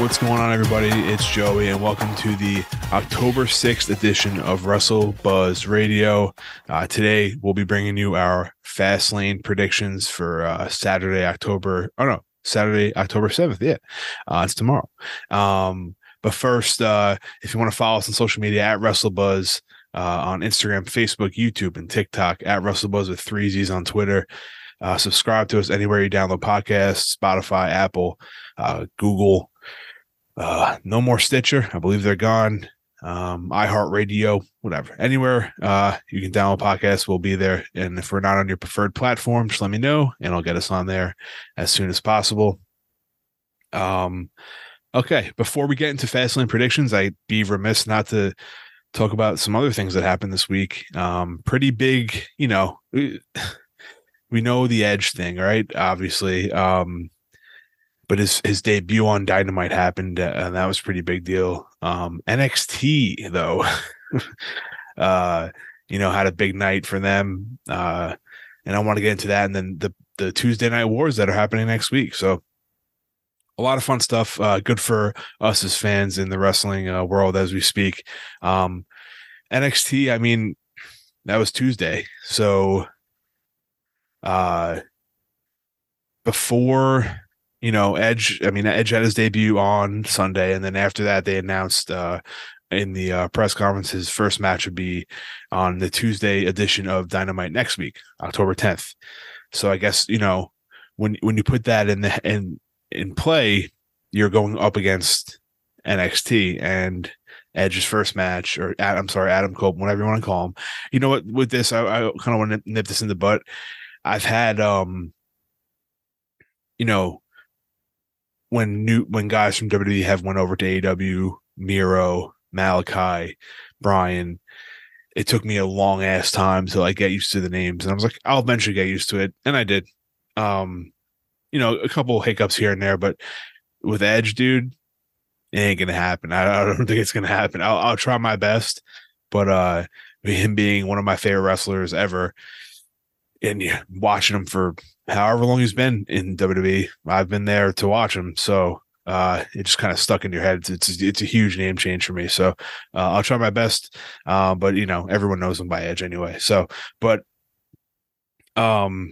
What's going on, everybody? It's Joey, and welcome to the October 6th edition of WrestleBuzz Radio. Today, we'll be bringing you our Fastlane predictions for Saturday, October 7th. Yeah, it's tomorrow. But first, if you want to follow us on social media at WrestleBuzz on Instagram, Facebook, YouTube, and TikTok, at WrestleBuzz with 3Zs on Twitter. Subscribe to us anywhere you download podcasts, Spotify, Apple, Google. No more Stitcher. I believe they're gone. iHeartRadio, whatever. Anywhere you can download podcasts, we'll be there. And if we're not on your preferred platform, just let me know, and I'll get us on there as soon as possible. Okay, before we get into Fastlane predictions, I'd be remiss not to talk about some other things that happened this week. Pretty big, you know, we know the Edge thing, right? Obviously, but his debut on Dynamite happened, and that was a pretty big deal. NXT, though, had a big night for them. And I want to get into that. And then the Tuesday Night Wars that are happening next week. So a lot of fun stuff. Good for us as fans in the wrestling world as we speak. NXT, I mean, that was Tuesday. So before... Edge had his debut on Sunday, and then after that, they announced in the press conference his first match would be on the Tuesday edition of Dynamite next week, October 10th. So I guess, you know, when you put that in play, you're going up against NXT, and Edge's first match, or Adam Copeland, whatever you want to call him. You know what? With this, I kind of want to nip this in the butt. I've had, When guys from WWE have went over to AEW, Miro, Malakai, Brian, it took me a long ass time to like get used to the names, and I was like, I'll eventually get used to it, and I did. A couple of hiccups here and there, but with Edge, dude, it ain't gonna happen. I don't think it's gonna happen. I'll try my best, but him being one of my favorite wrestlers ever, and watching him for however long he's been in WWE, I've been there to watch him. So it just kind of stuck in your head. It's a huge name change for me. So I'll try my best. But, you know, everyone knows him by Edge anyway. So, but Adam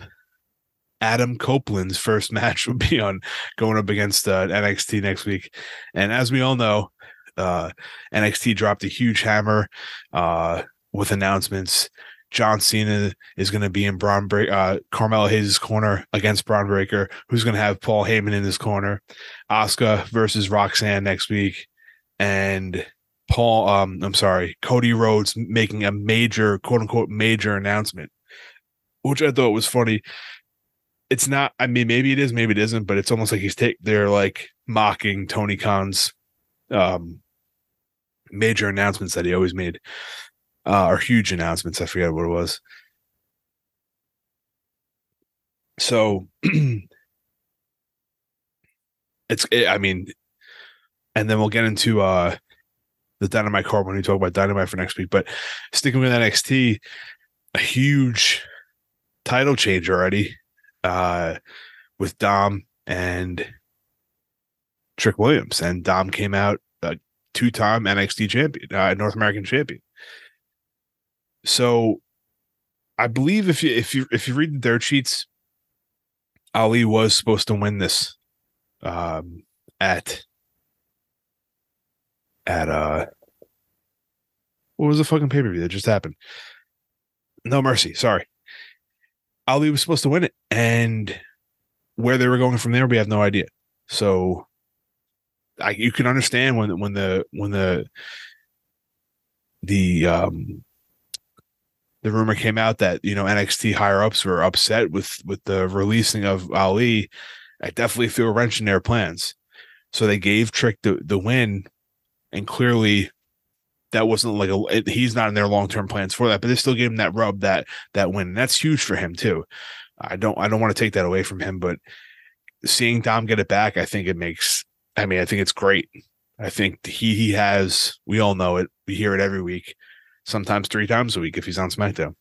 Copeland's first match will be on going up against NXT next week. And as we all know, NXT dropped a huge hammer with announcements. John Cena is going to be in Carmella Hayes' corner against Braun Breakker, who's going to have Paul Heyman in his corner. Asuka versus Roxanne next week, and Cody Rhodes making a major, quote unquote, major announcement, which I thought was funny. It's not. I mean, maybe it is, maybe it isn't, but it's almost like they're like mocking Tony Khan's major announcements that he always made. Or huge announcements. I forget what it was. So and then we'll get into the Dynamite card when we talk about Dynamite for next week. But sticking with NXT, a huge title change already with Dom and Trick Williams. And Dom came out a two-time NXT champion, North American champion. So, I believe if you read the dirt sheets, Ali was supposed to win this at what was the fucking pay-per-view that just happened? No Mercy, sorry. Ali was supposed to win it, and where they were going from there, we have no idea. So, you can understand when the the rumor came out that, you know, NXT higher ups were upset with the releasing of Ali. I definitely threw a wrench in their plans. So they gave Trick the win, and clearly that wasn't he's not in their long term plans for that. But they still gave him that rub, that win, and that's huge for him too. I don't want to take that away from him, but seeing Dom get it back, I think it's great. I think he has. We all know it. We hear it every week. Sometimes 3 times a week if he's on SmackDown.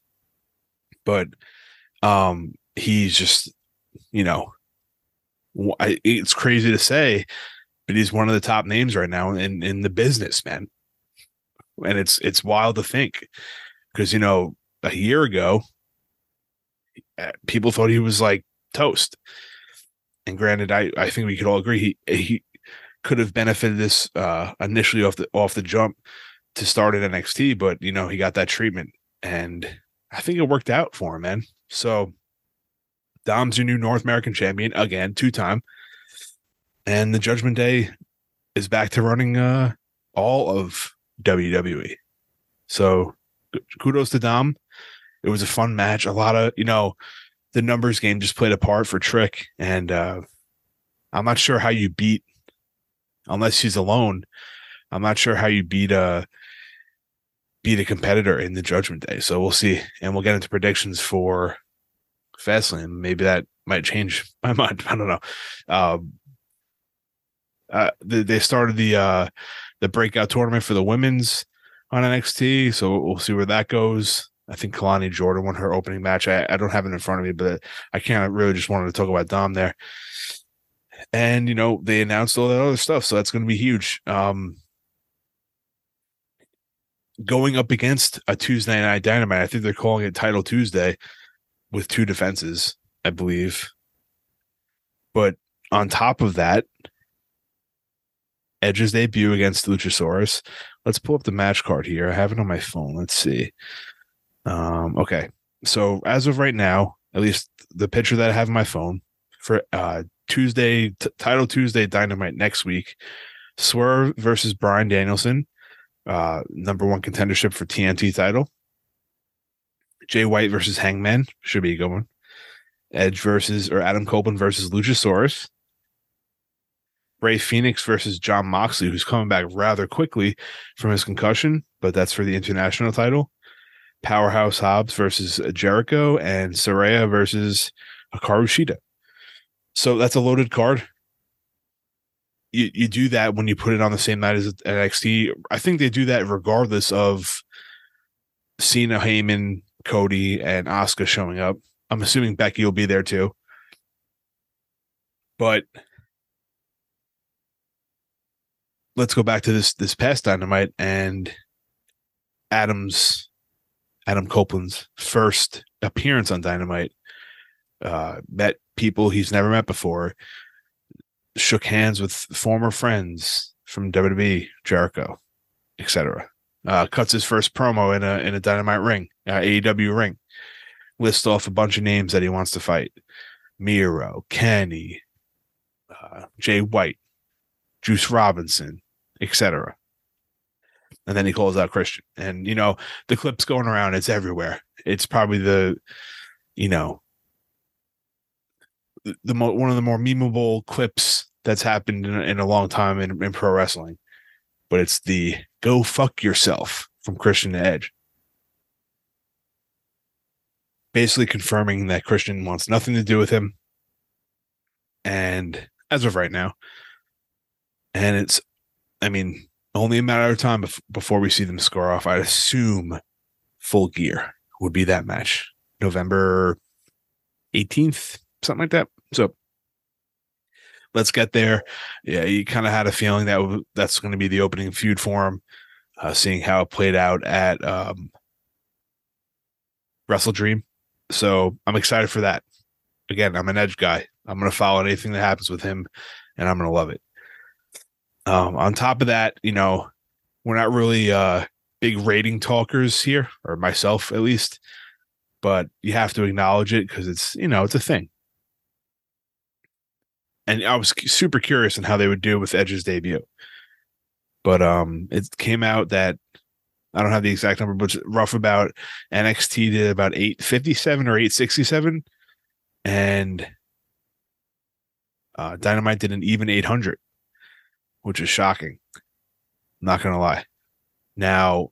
But he's just, it's crazy to say but he's one of the top names right now in the business, man. And it's wild to think, because, you know, a year ago, people thought he was like toast. And granted, I think we could all agree he could have benefited this initially off the jump to start at NXT, but, you know, he got that treatment, and I think it worked out for him, man. So Dom's your new North American champion again, 2-time, and the Judgment Day is back to running all of WWE. So kudos to Dom. It was a fun match. A lot of, you know, the numbers game just played a part for Trick, and I'm not sure how you beat, unless she's alone, I'm not sure how you beat a competitor in the Judgment Day. So we'll see, and we'll get into predictions for Fastlane. Maybe that might change my mind. I don't know. They started the breakout tournament for the women's on NXT, so we'll see where that goes. I think Kalani Jordan won her opening match. I don't have it in front of me, but I kind of really just wanted to talk about Dom there. And, you know, they announced all that other stuff, so that's going to be huge. Going up against a Tuesday night Dynamite, I think they're calling it Title Tuesday with 2 defenses, I believe. But on top of that, Edge's debut against Luchasaurus. Let's pull up the match card here. I have it on my phone. Let's see. Okay. So as of right now, at least the picture that I have on my phone for Title Tuesday Dynamite next week, Swerve versus Bryan Danielson, #1 contendership for TNT title. Jay White versus Hangman, should be a good one. Edge versus, or Adam Copeland versus Luchasaurus. Ray Phoenix versus Jon Moxley, who's coming back rather quickly from his concussion, but that's for the international title. Powerhouse Hobbs versus Jericho, and Saraya versus Hikaru Shida. So that's a loaded card. You do that when you put it on the same night as NXT. I think they do that regardless of Cena, Heyman, Cody, and Asuka showing up. I'm assuming Becky will be there too. But let's go back to this past Dynamite and Adam Copeland's first appearance on Dynamite. Met people he's never met before. Shook hands with former friends from WWE, Jericho, etc. Cuts his first promo in a Dynamite ring, AEW ring. Lists off a bunch of names that he wants to fight: Miro, Kenny, Jay White, Juice Robinson, etc. And then he calls out Christian. And, you know, the clip's going around. It's everywhere. It's probably one of the more memeable clips that's happened in a long time in pro wrestling. But it's the "go fuck yourself" from Christian to Edge. Basically confirming that Christian wants nothing to do with him. And as of right now, and it's, I mean, only a matter of time before we see them score off. I'd assume Full Gear would be that match, November 18th, something like that. So let's get there. Yeah, you kind of had a feeling that that's going to be the opening feud for him, seeing how it played out at Wrestle Dream. So I'm excited for that. Again, I'm an Edge guy. I'm going to follow anything that happens with him, and I'm going to love it. On top of that, you know, we're not really big rating talkers here, or myself at least, but you have to acknowledge it because it's, you know, it's a thing. And I was super curious on how they would do with Edge's debut. But it came out that, I don't have the exact number, but it's rough about NXT did about 857 or 867, and Dynamite did an even 800. Which is shocking. I'm not going to lie. Now,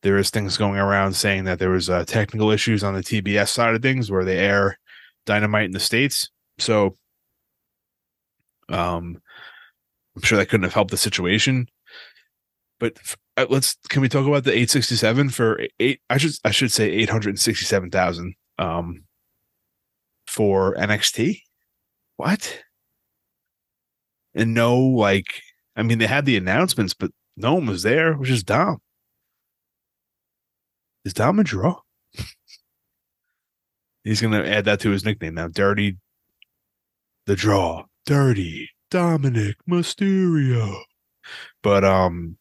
there is things going around saying that there was technical issues on the TBS side of things where they air Dynamite in the States. So I'm sure that couldn't have helped the situation. But can we talk about the 867 for eight? I should say 867,000 for NXT. What? And no, like, I mean, they had the announcements, but no one was there, which is Dom. Is Dom a draw? He's going to add that to his nickname now. Dirty the Draw. Dirty Dominic Mysterio. But I mean,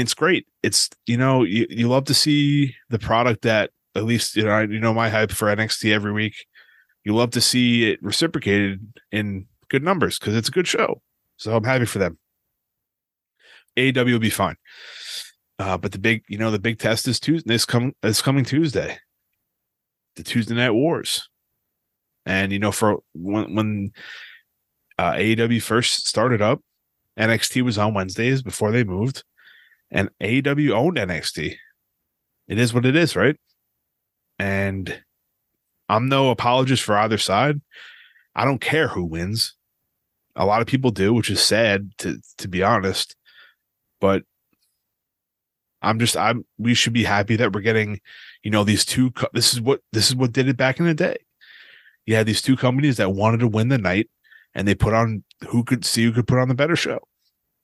it's great. It's, you know, you love to see the product that, at least, you know, my hype for NXT every week. You love to see it reciprocated in good numbers because it's a good show. So I'm happy for them. AEW will be fine. But the big test is Tuesday. This coming Tuesday, the Tuesday Night Wars. And, you know, for when AEW first started up, NXT was on Wednesdays before they moved, and AEW owned NXT. It is what it is, right? And I'm no apologist for either side. I don't care who wins. A lot of people do, which is sad to be honest, but we should be happy that we're getting, you know, these two. This is what did it back in the day. You had these two companies that wanted to win the night, and they put on who could put on the better show.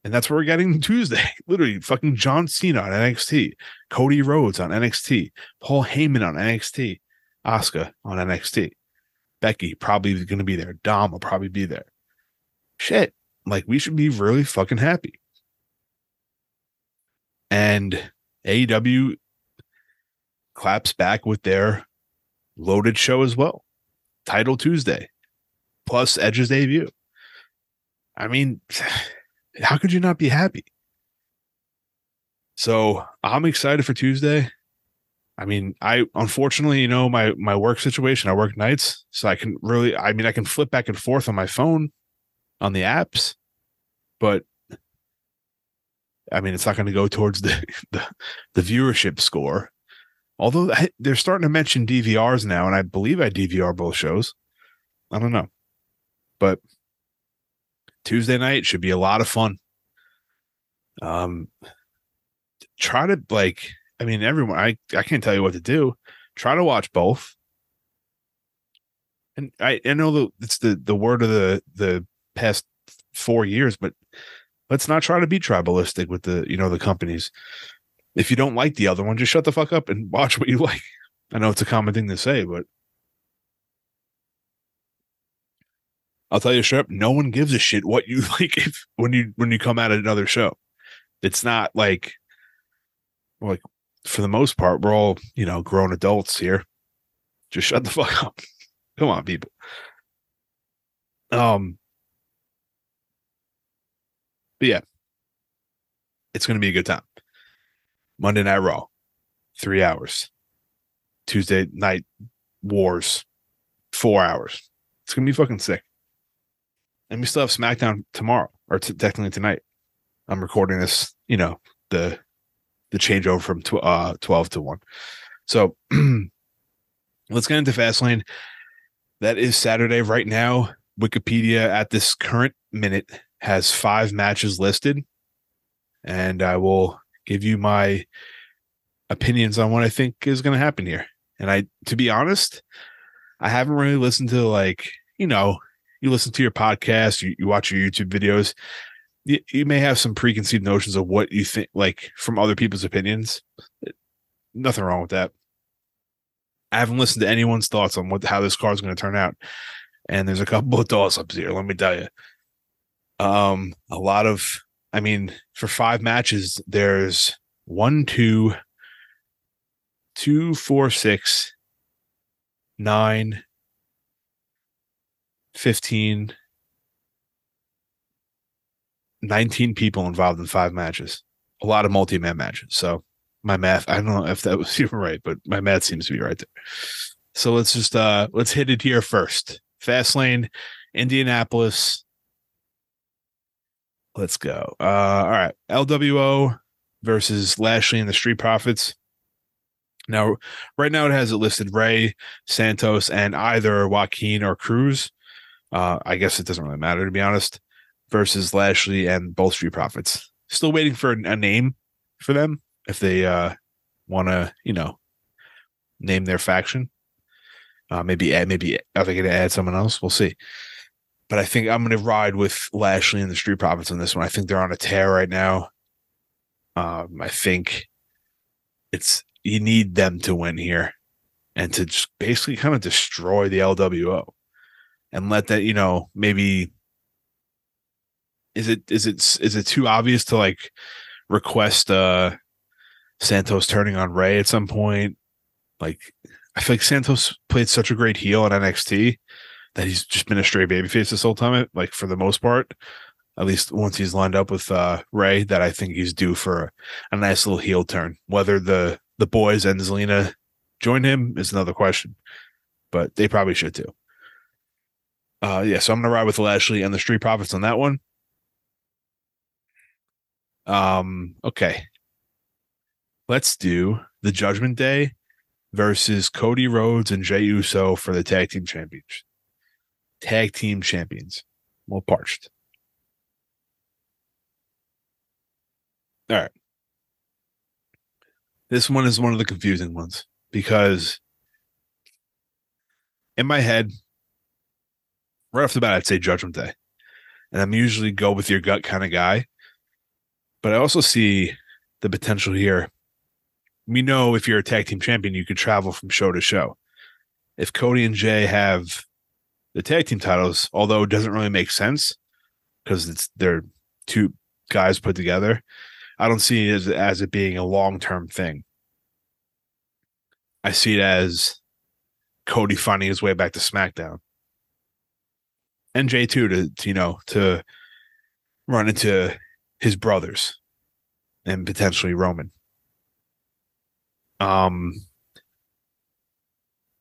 And that's what we're getting Tuesday. Literally fucking John Cena on NXT, Cody Rhodes on NXT, Paul Heyman on NXT, Asuka on NXT, Becky probably going to be there. Dom will probably be there. Shit. Like, we should be really fucking happy. And AEW claps back with their loaded show as well. Title Tuesday plus Edge's debut. I mean, how could you not be happy? So I'm excited for Tuesday. I mean, I unfortunately, you know, my work situation, I work nights, so I can flip back and forth on my phone on the apps, but I mean, it's not going to go towards the viewership score. Although they're starting to mention DVRs now, and I believe I DVR both shows. I don't know, but Tuesday night should be a lot of fun. Try to, like, I mean, everyone, I can't tell you what to do. Try to watch both. And I know that it's the word of the past 4 years, but let's not try to be tribalistic with the companies. If you don't like the other one, just shut the fuck up and watch what you like. I know it's a common thing to say, but I'll tell you straight up, no one gives a shit what you like when you come at another show. It's not like for the most part, we're all, you know, grown adults here. Just shut the fuck up. Come on, people. But yeah, it's going to be a good time. Monday Night Raw, 3 hours. Tuesday Night Wars, 4 hours. It's going to be fucking sick. And we still have SmackDown tomorrow, or technically tonight. I'm recording this, you know, the changeover from 12 to 1. So let's get into Fastlane. That is Saturday right now. Wikipedia at this current minute has 5 matches listed. And I will give you my opinions on what I think is going to happen here. And to be honest, I haven't really listened to, like, you know, you listen to your podcast, you watch your YouTube videos. You may have some preconceived notions of what you think, like, from other people's opinions. Nothing wrong with that. I haven't listened to anyone's thoughts on how this card is going to turn out. And there's a couple of toss-ups here, let me tell you. A lot of, I mean, for 5 matches, there's 1, 2, 2, 4, 6, 9, 15, 19 people involved in 5 matches. A lot of multi-man matches. So my math, I don't know if that was even right, but my math seems to be right there. So let's just let's hit it here first. Fastlane, Indianapolis. Let's go. All right. LWO versus Lashley and the Street Profits. Now, right now it has it listed Rey, Santos, and either Joaquin or Cruz. I guess it doesn't really matter, to be honest, versus Lashley and both Street Profits. Still waiting for a name for them if they want to, you know, name their faction. Maybe are they going to add someone else? We'll see. But I think I'm going to ride with Lashley and the Street Profits on this one. I think they're on a tear right now. I think it's you need them to win here and to just basically kind of destroy the LWO and let that, you know, maybe is it too obvious to like request Santos turning on Ray at some point? Like, I feel like Santos played such a great heel in NXT that he's just been a straight babyface this whole time, like for the most part, at least once he's lined up with Ray, that I think he's due for a nice little heel turn. Whether the boys and Zelina join him is another question, but they probably should too. So I'm going to ride with Lashley and the Street Profits on that one. Okay. Let's do the Judgment Day versus Cody Rhodes and Jey Uso for the tag team champions. I'm a little parched. All right. This one is one of the confusing ones because in my head, right off the bat, I'd say Judgment Day. And I'm usually go with your gut kind of guy. But I also see the potential here. We know if you're a tag team champion, you could travel from show to show. If Cody and Jay have the tag team titles, although it doesn't really make sense because they're two guys put together, I don't see it as it being a long-term thing. I see it as Cody finding his way back to SmackDown. And Jay too, to run into his brothers and potentially Roman. I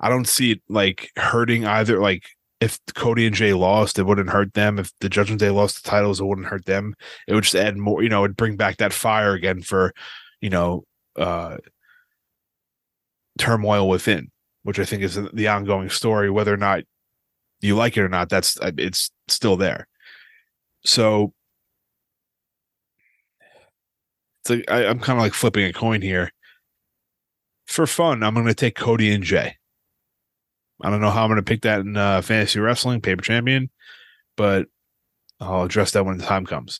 don't see it like hurting either. Like, if Cody and Jay lost, it wouldn't hurt them. If the Judgment Day lost the titles, it wouldn't hurt them. It would just add more, it'd bring back that fire again for, turmoil within, which I think is the ongoing story. Whether or not you like it or not, it's still there. So it's like, I'm kind of like flipping a coin here. For fun, I'm going to take Cody and Jay. I don't know how I'm going to pick that in fantasy wrestling, Paper Champion, but I'll address that when the time comes.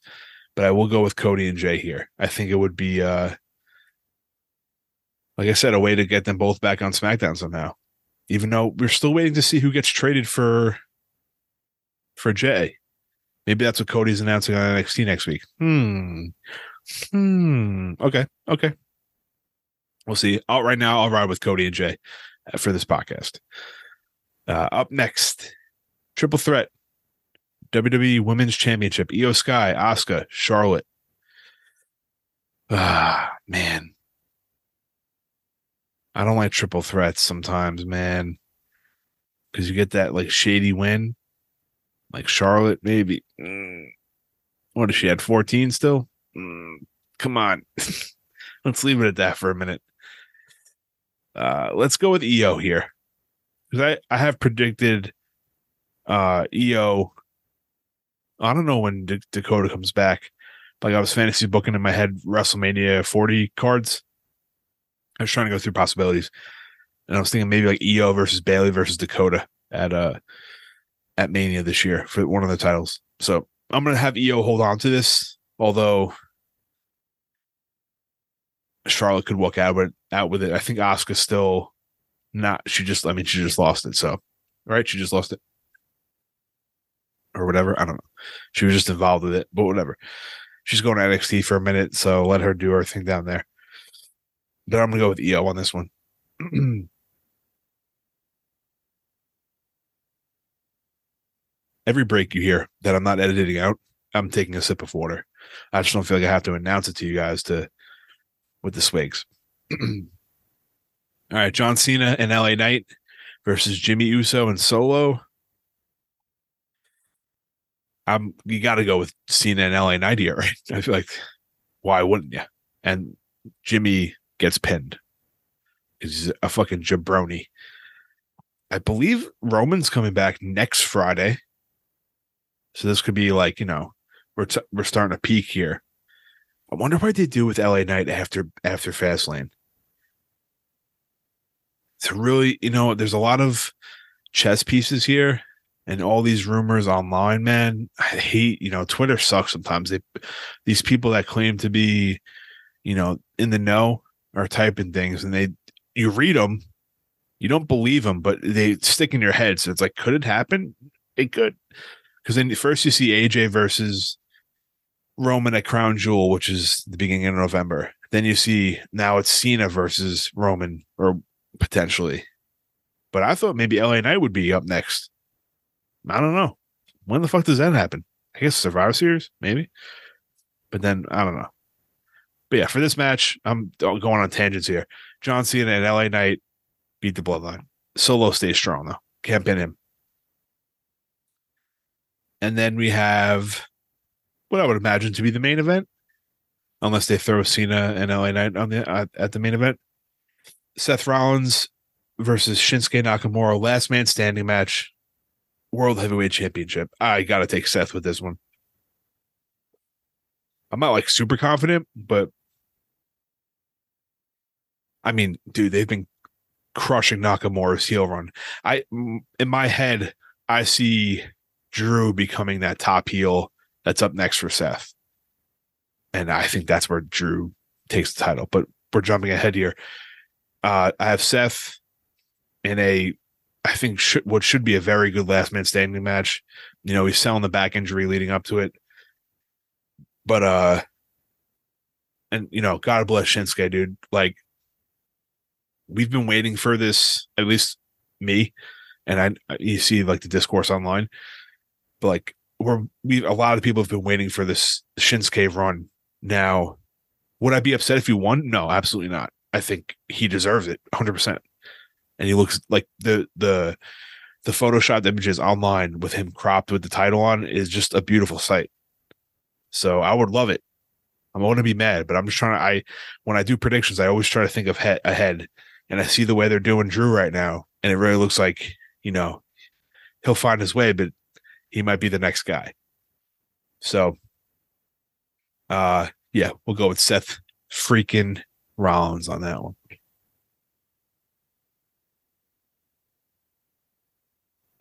But I will go with Cody and Jay here. I think it would be, like I said, a way to get them both back on SmackDown somehow, even though we're still waiting to see who gets traded for Jay. Maybe that's what Cody's announcing on NXT next week. Okay. We'll see. Right now, I'll ride with Cody and Jay for this podcast. Up next, triple threat, WWE Women's Championship, Io Sky, Asuka, Charlotte. Man. I don't like triple threats sometimes, man. Because you get that like shady win. Like Charlotte, maybe. What does she had? 14 still? Come on. Let's leave it at that for a minute. Let's go with EO here. Because I have predicted EO. I don't know when Dakota comes back. Like, I was fantasy booking in my head WrestleMania 40 cards. I was trying to go through possibilities. And I was thinking maybe like EO versus Bayley versus Dakota at Mania this year for one of the titles. So I'm going to have EO hold on to this. Although Charlotte could walk out with it. I think Asuka's still not. She just lost it. So, right? She just lost it or whatever. I don't know. She was just involved with it, but whatever. She's going to NXT for a minute. So let her do her thing down there. But I'm going to go with EO on this one. Every break you hear that I'm not editing out, I'm taking a sip of water. I just don't feel like I have to announce it to you guys with the swigs. All right, John Cena and L.A. Knight versus Jimmy Uso and Solo. You got to go with Cena and L.A. Knight here, right? I feel like, why wouldn't you? And Jimmy gets pinned. He's a fucking jabroni. I believe Roman's coming back next Friday. So this could be like, we're starting to peak here. I wonder what they do with L.A. Knight after Fastlane. It's really, there's a lot of chess pieces here, and all these rumors online, man, I hate, you know, Twitter sucks sometimes. These people that claim to be, you know, in the know are typing things, and you read them, you don't believe them, but they stick in your head. So it's like, could it happen? It could. Because then first you see AJ versus Roman at Crown Jewel, which is the beginning of November. Then you see now it's Cena versus Roman, or potentially. But I thought maybe L.A. Knight would be up next. I don't know. When the fuck does that happen? I guess Survivor Series, maybe. But then, I don't know. But yeah, for this match, I'm going on tangents here. John Cena and L.A. Knight beat the Bloodline. Solo stays strong, though. Can't pin him. And then we have what I would imagine to be the main event, unless they throw Cena and L.A. Knight on at the main event. Seth Rollins versus Shinsuke Nakamura, last man standing match, World Heavyweight Championship. I got to take Seth with this one. I'm not like super confident, but I mean, dude, they've been crushing Nakamura's heel run. In my head, I see Drew becoming that top heel that's up next for Seth. And I think that's where Drew takes the title, but we're jumping ahead here. I have Seth in what should be a very good last man standing match. You know, he's selling the back injury leading up to it. But, and, you know, God bless Shinsuke, dude. Like, we've been waiting for this, at least me. And you see, like, the discourse online. But, like, a lot of people have been waiting for this Shinsuke run. Now, would I be upset if he won? No, absolutely not. I think he deserves it 100%. And he looks like the Photoshop images online with him cropped with the title on is just a beautiful sight. So I would love it. I'm going to be mad, but I'm just trying to. When I do predictions, I always try to think of ahead. And I see the way they're doing Drew right now, and it really looks like, you know, he'll find his way, but he might be the next guy. So, yeah, we'll go with Seth freaking Rollins on that one.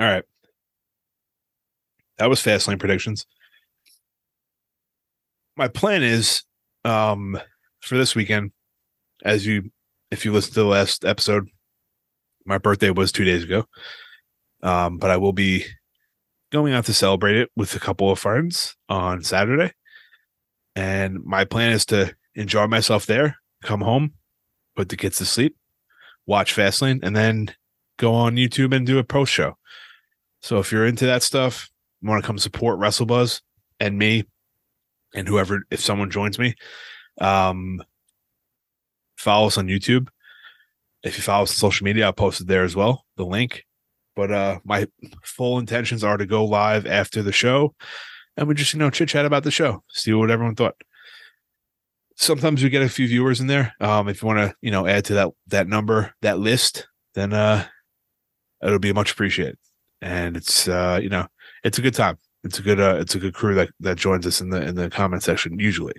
All right. That was Fastlane predictions. My plan is for this weekend, if you listened to the last episode, my birthday was 2 days ago. But I will be going out to celebrate it with a couple of friends on Saturday. And my plan is to enjoy myself there, come home, put the kids to sleep, watch Fastlane, and then go on YouTube and do a post show. So if you're into that stuff, you want to come support WrestleBuzz and me and whoever, if someone joins me, follow us on YouTube. If you follow us on social media, I'll post it there as well, the link. But my full intentions are to go live after the show, and we just, you know, chit-chat about the show, see what everyone thought. Sometimes we get a few viewers in there. If you want to, you know, add to that number, that list, then it'll be much appreciated. And it's you know, it's a good time. It's a good crew that joins us in the comment section usually.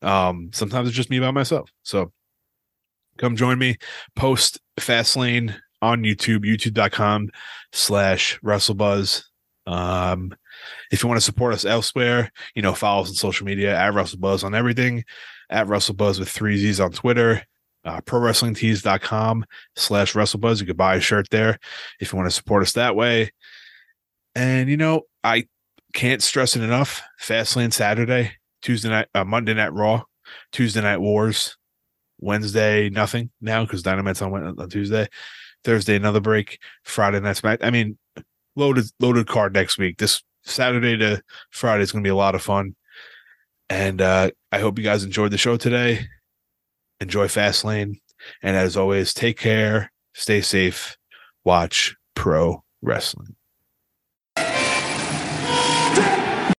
Sometimes it's just me by myself. So come join me. Post Fastlane on YouTube, youtube.com/WrestleBuzz. If you want to support us elsewhere, you know, follow us on social media at WrestleBuzz on everything, at WrestleBuzz with 3 Z's on Twitter. ProWrestlingTees.com/WrestleBuzz. You could buy a shirt there if you want to support us that way. And, you know, I can't stress it enough. Fastlane Saturday, Tuesday night, Monday night Raw, Tuesday night Wars, Wednesday nothing now because Dynamite's on Tuesday, Thursday another break, Friday night SmackDown. I mean, loaded card next week. This Saturday to Friday is going to be a lot of fun. And I hope you guys enjoyed the show today. Enjoy Fastlane, and as always, take care, stay safe, watch pro wrestling.